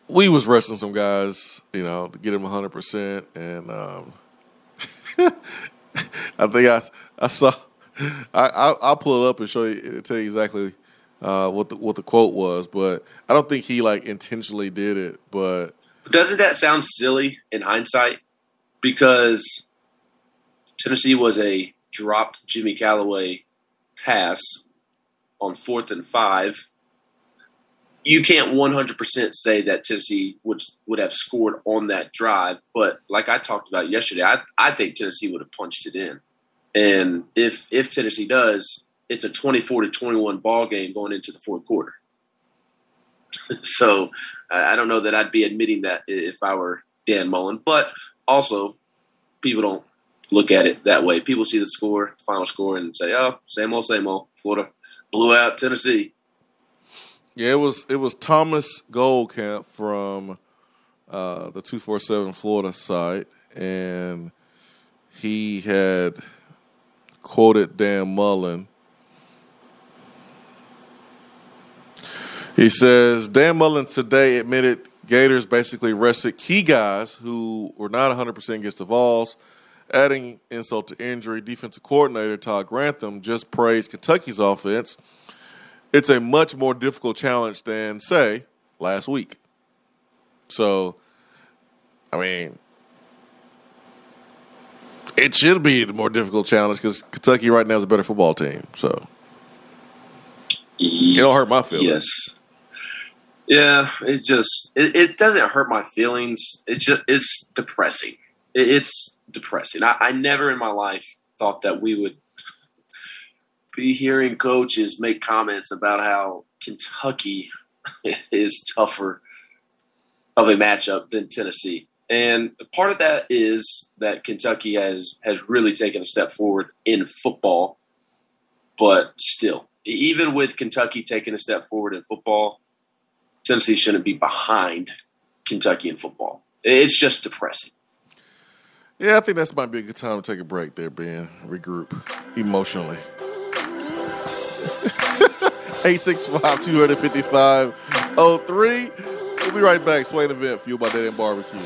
we was wrestling some guys, you know, to get him one hundred percent. And um, I think I I saw – I, I'll pull it up and show you, tell you exactly uh, what the what the quote was. But I don't think he, like, intentionally did it. But doesn't that sound silly in hindsight? Because Tennessee was a dropped Jimmy Callaway pass on fourth and five. You can't one hundred percent say that Tennessee would would have scored on that drive, but like I talked about yesterday, I, I think Tennessee would have punched it in. And if if Tennessee does, it's a twenty-four to twenty-one ball game going into the fourth quarter. So I don't know that I'd be admitting that if I were Dan Mullen, but also people don't look at it that way. People see the score, final score, and say, "Oh, same old, same old. Florida blew out Tennessee." Yeah, it was it was Thomas Goldcamp from uh, the two forty-seven Florida site, and he had quoted Dan Mullen. He says, Dan Mullen today admitted Gators basically rested key guys who were not one hundred percent against the Vols. Adding insult to injury, defensive coordinator Todd Grantham just praised Kentucky's offense. It's a much more difficult challenge than, say, last week. So, I mean, it should be the more difficult challenge because Kentucky right now is a better football team. So, it don't hurt my feelings. Yes. Yeah, it just it, it doesn't hurt my feelings. It just it's depressing. It, it's depressing. I, I never in my life thought that we would be hearing coaches make comments about how Kentucky is tougher of a matchup than Tennessee. And part of that is that Kentucky has, has really taken a step forward in football. But still, even with Kentucky taking a step forward in football, Tennessee shouldn't be behind Kentucky in football. It's just depressing. Yeah, I think that might be a good time to take a break there, Ben. Regroup emotionally. eight six five, two five five, oh three. We'll be right back. Swain Event, fueled by Dead End Barbecue.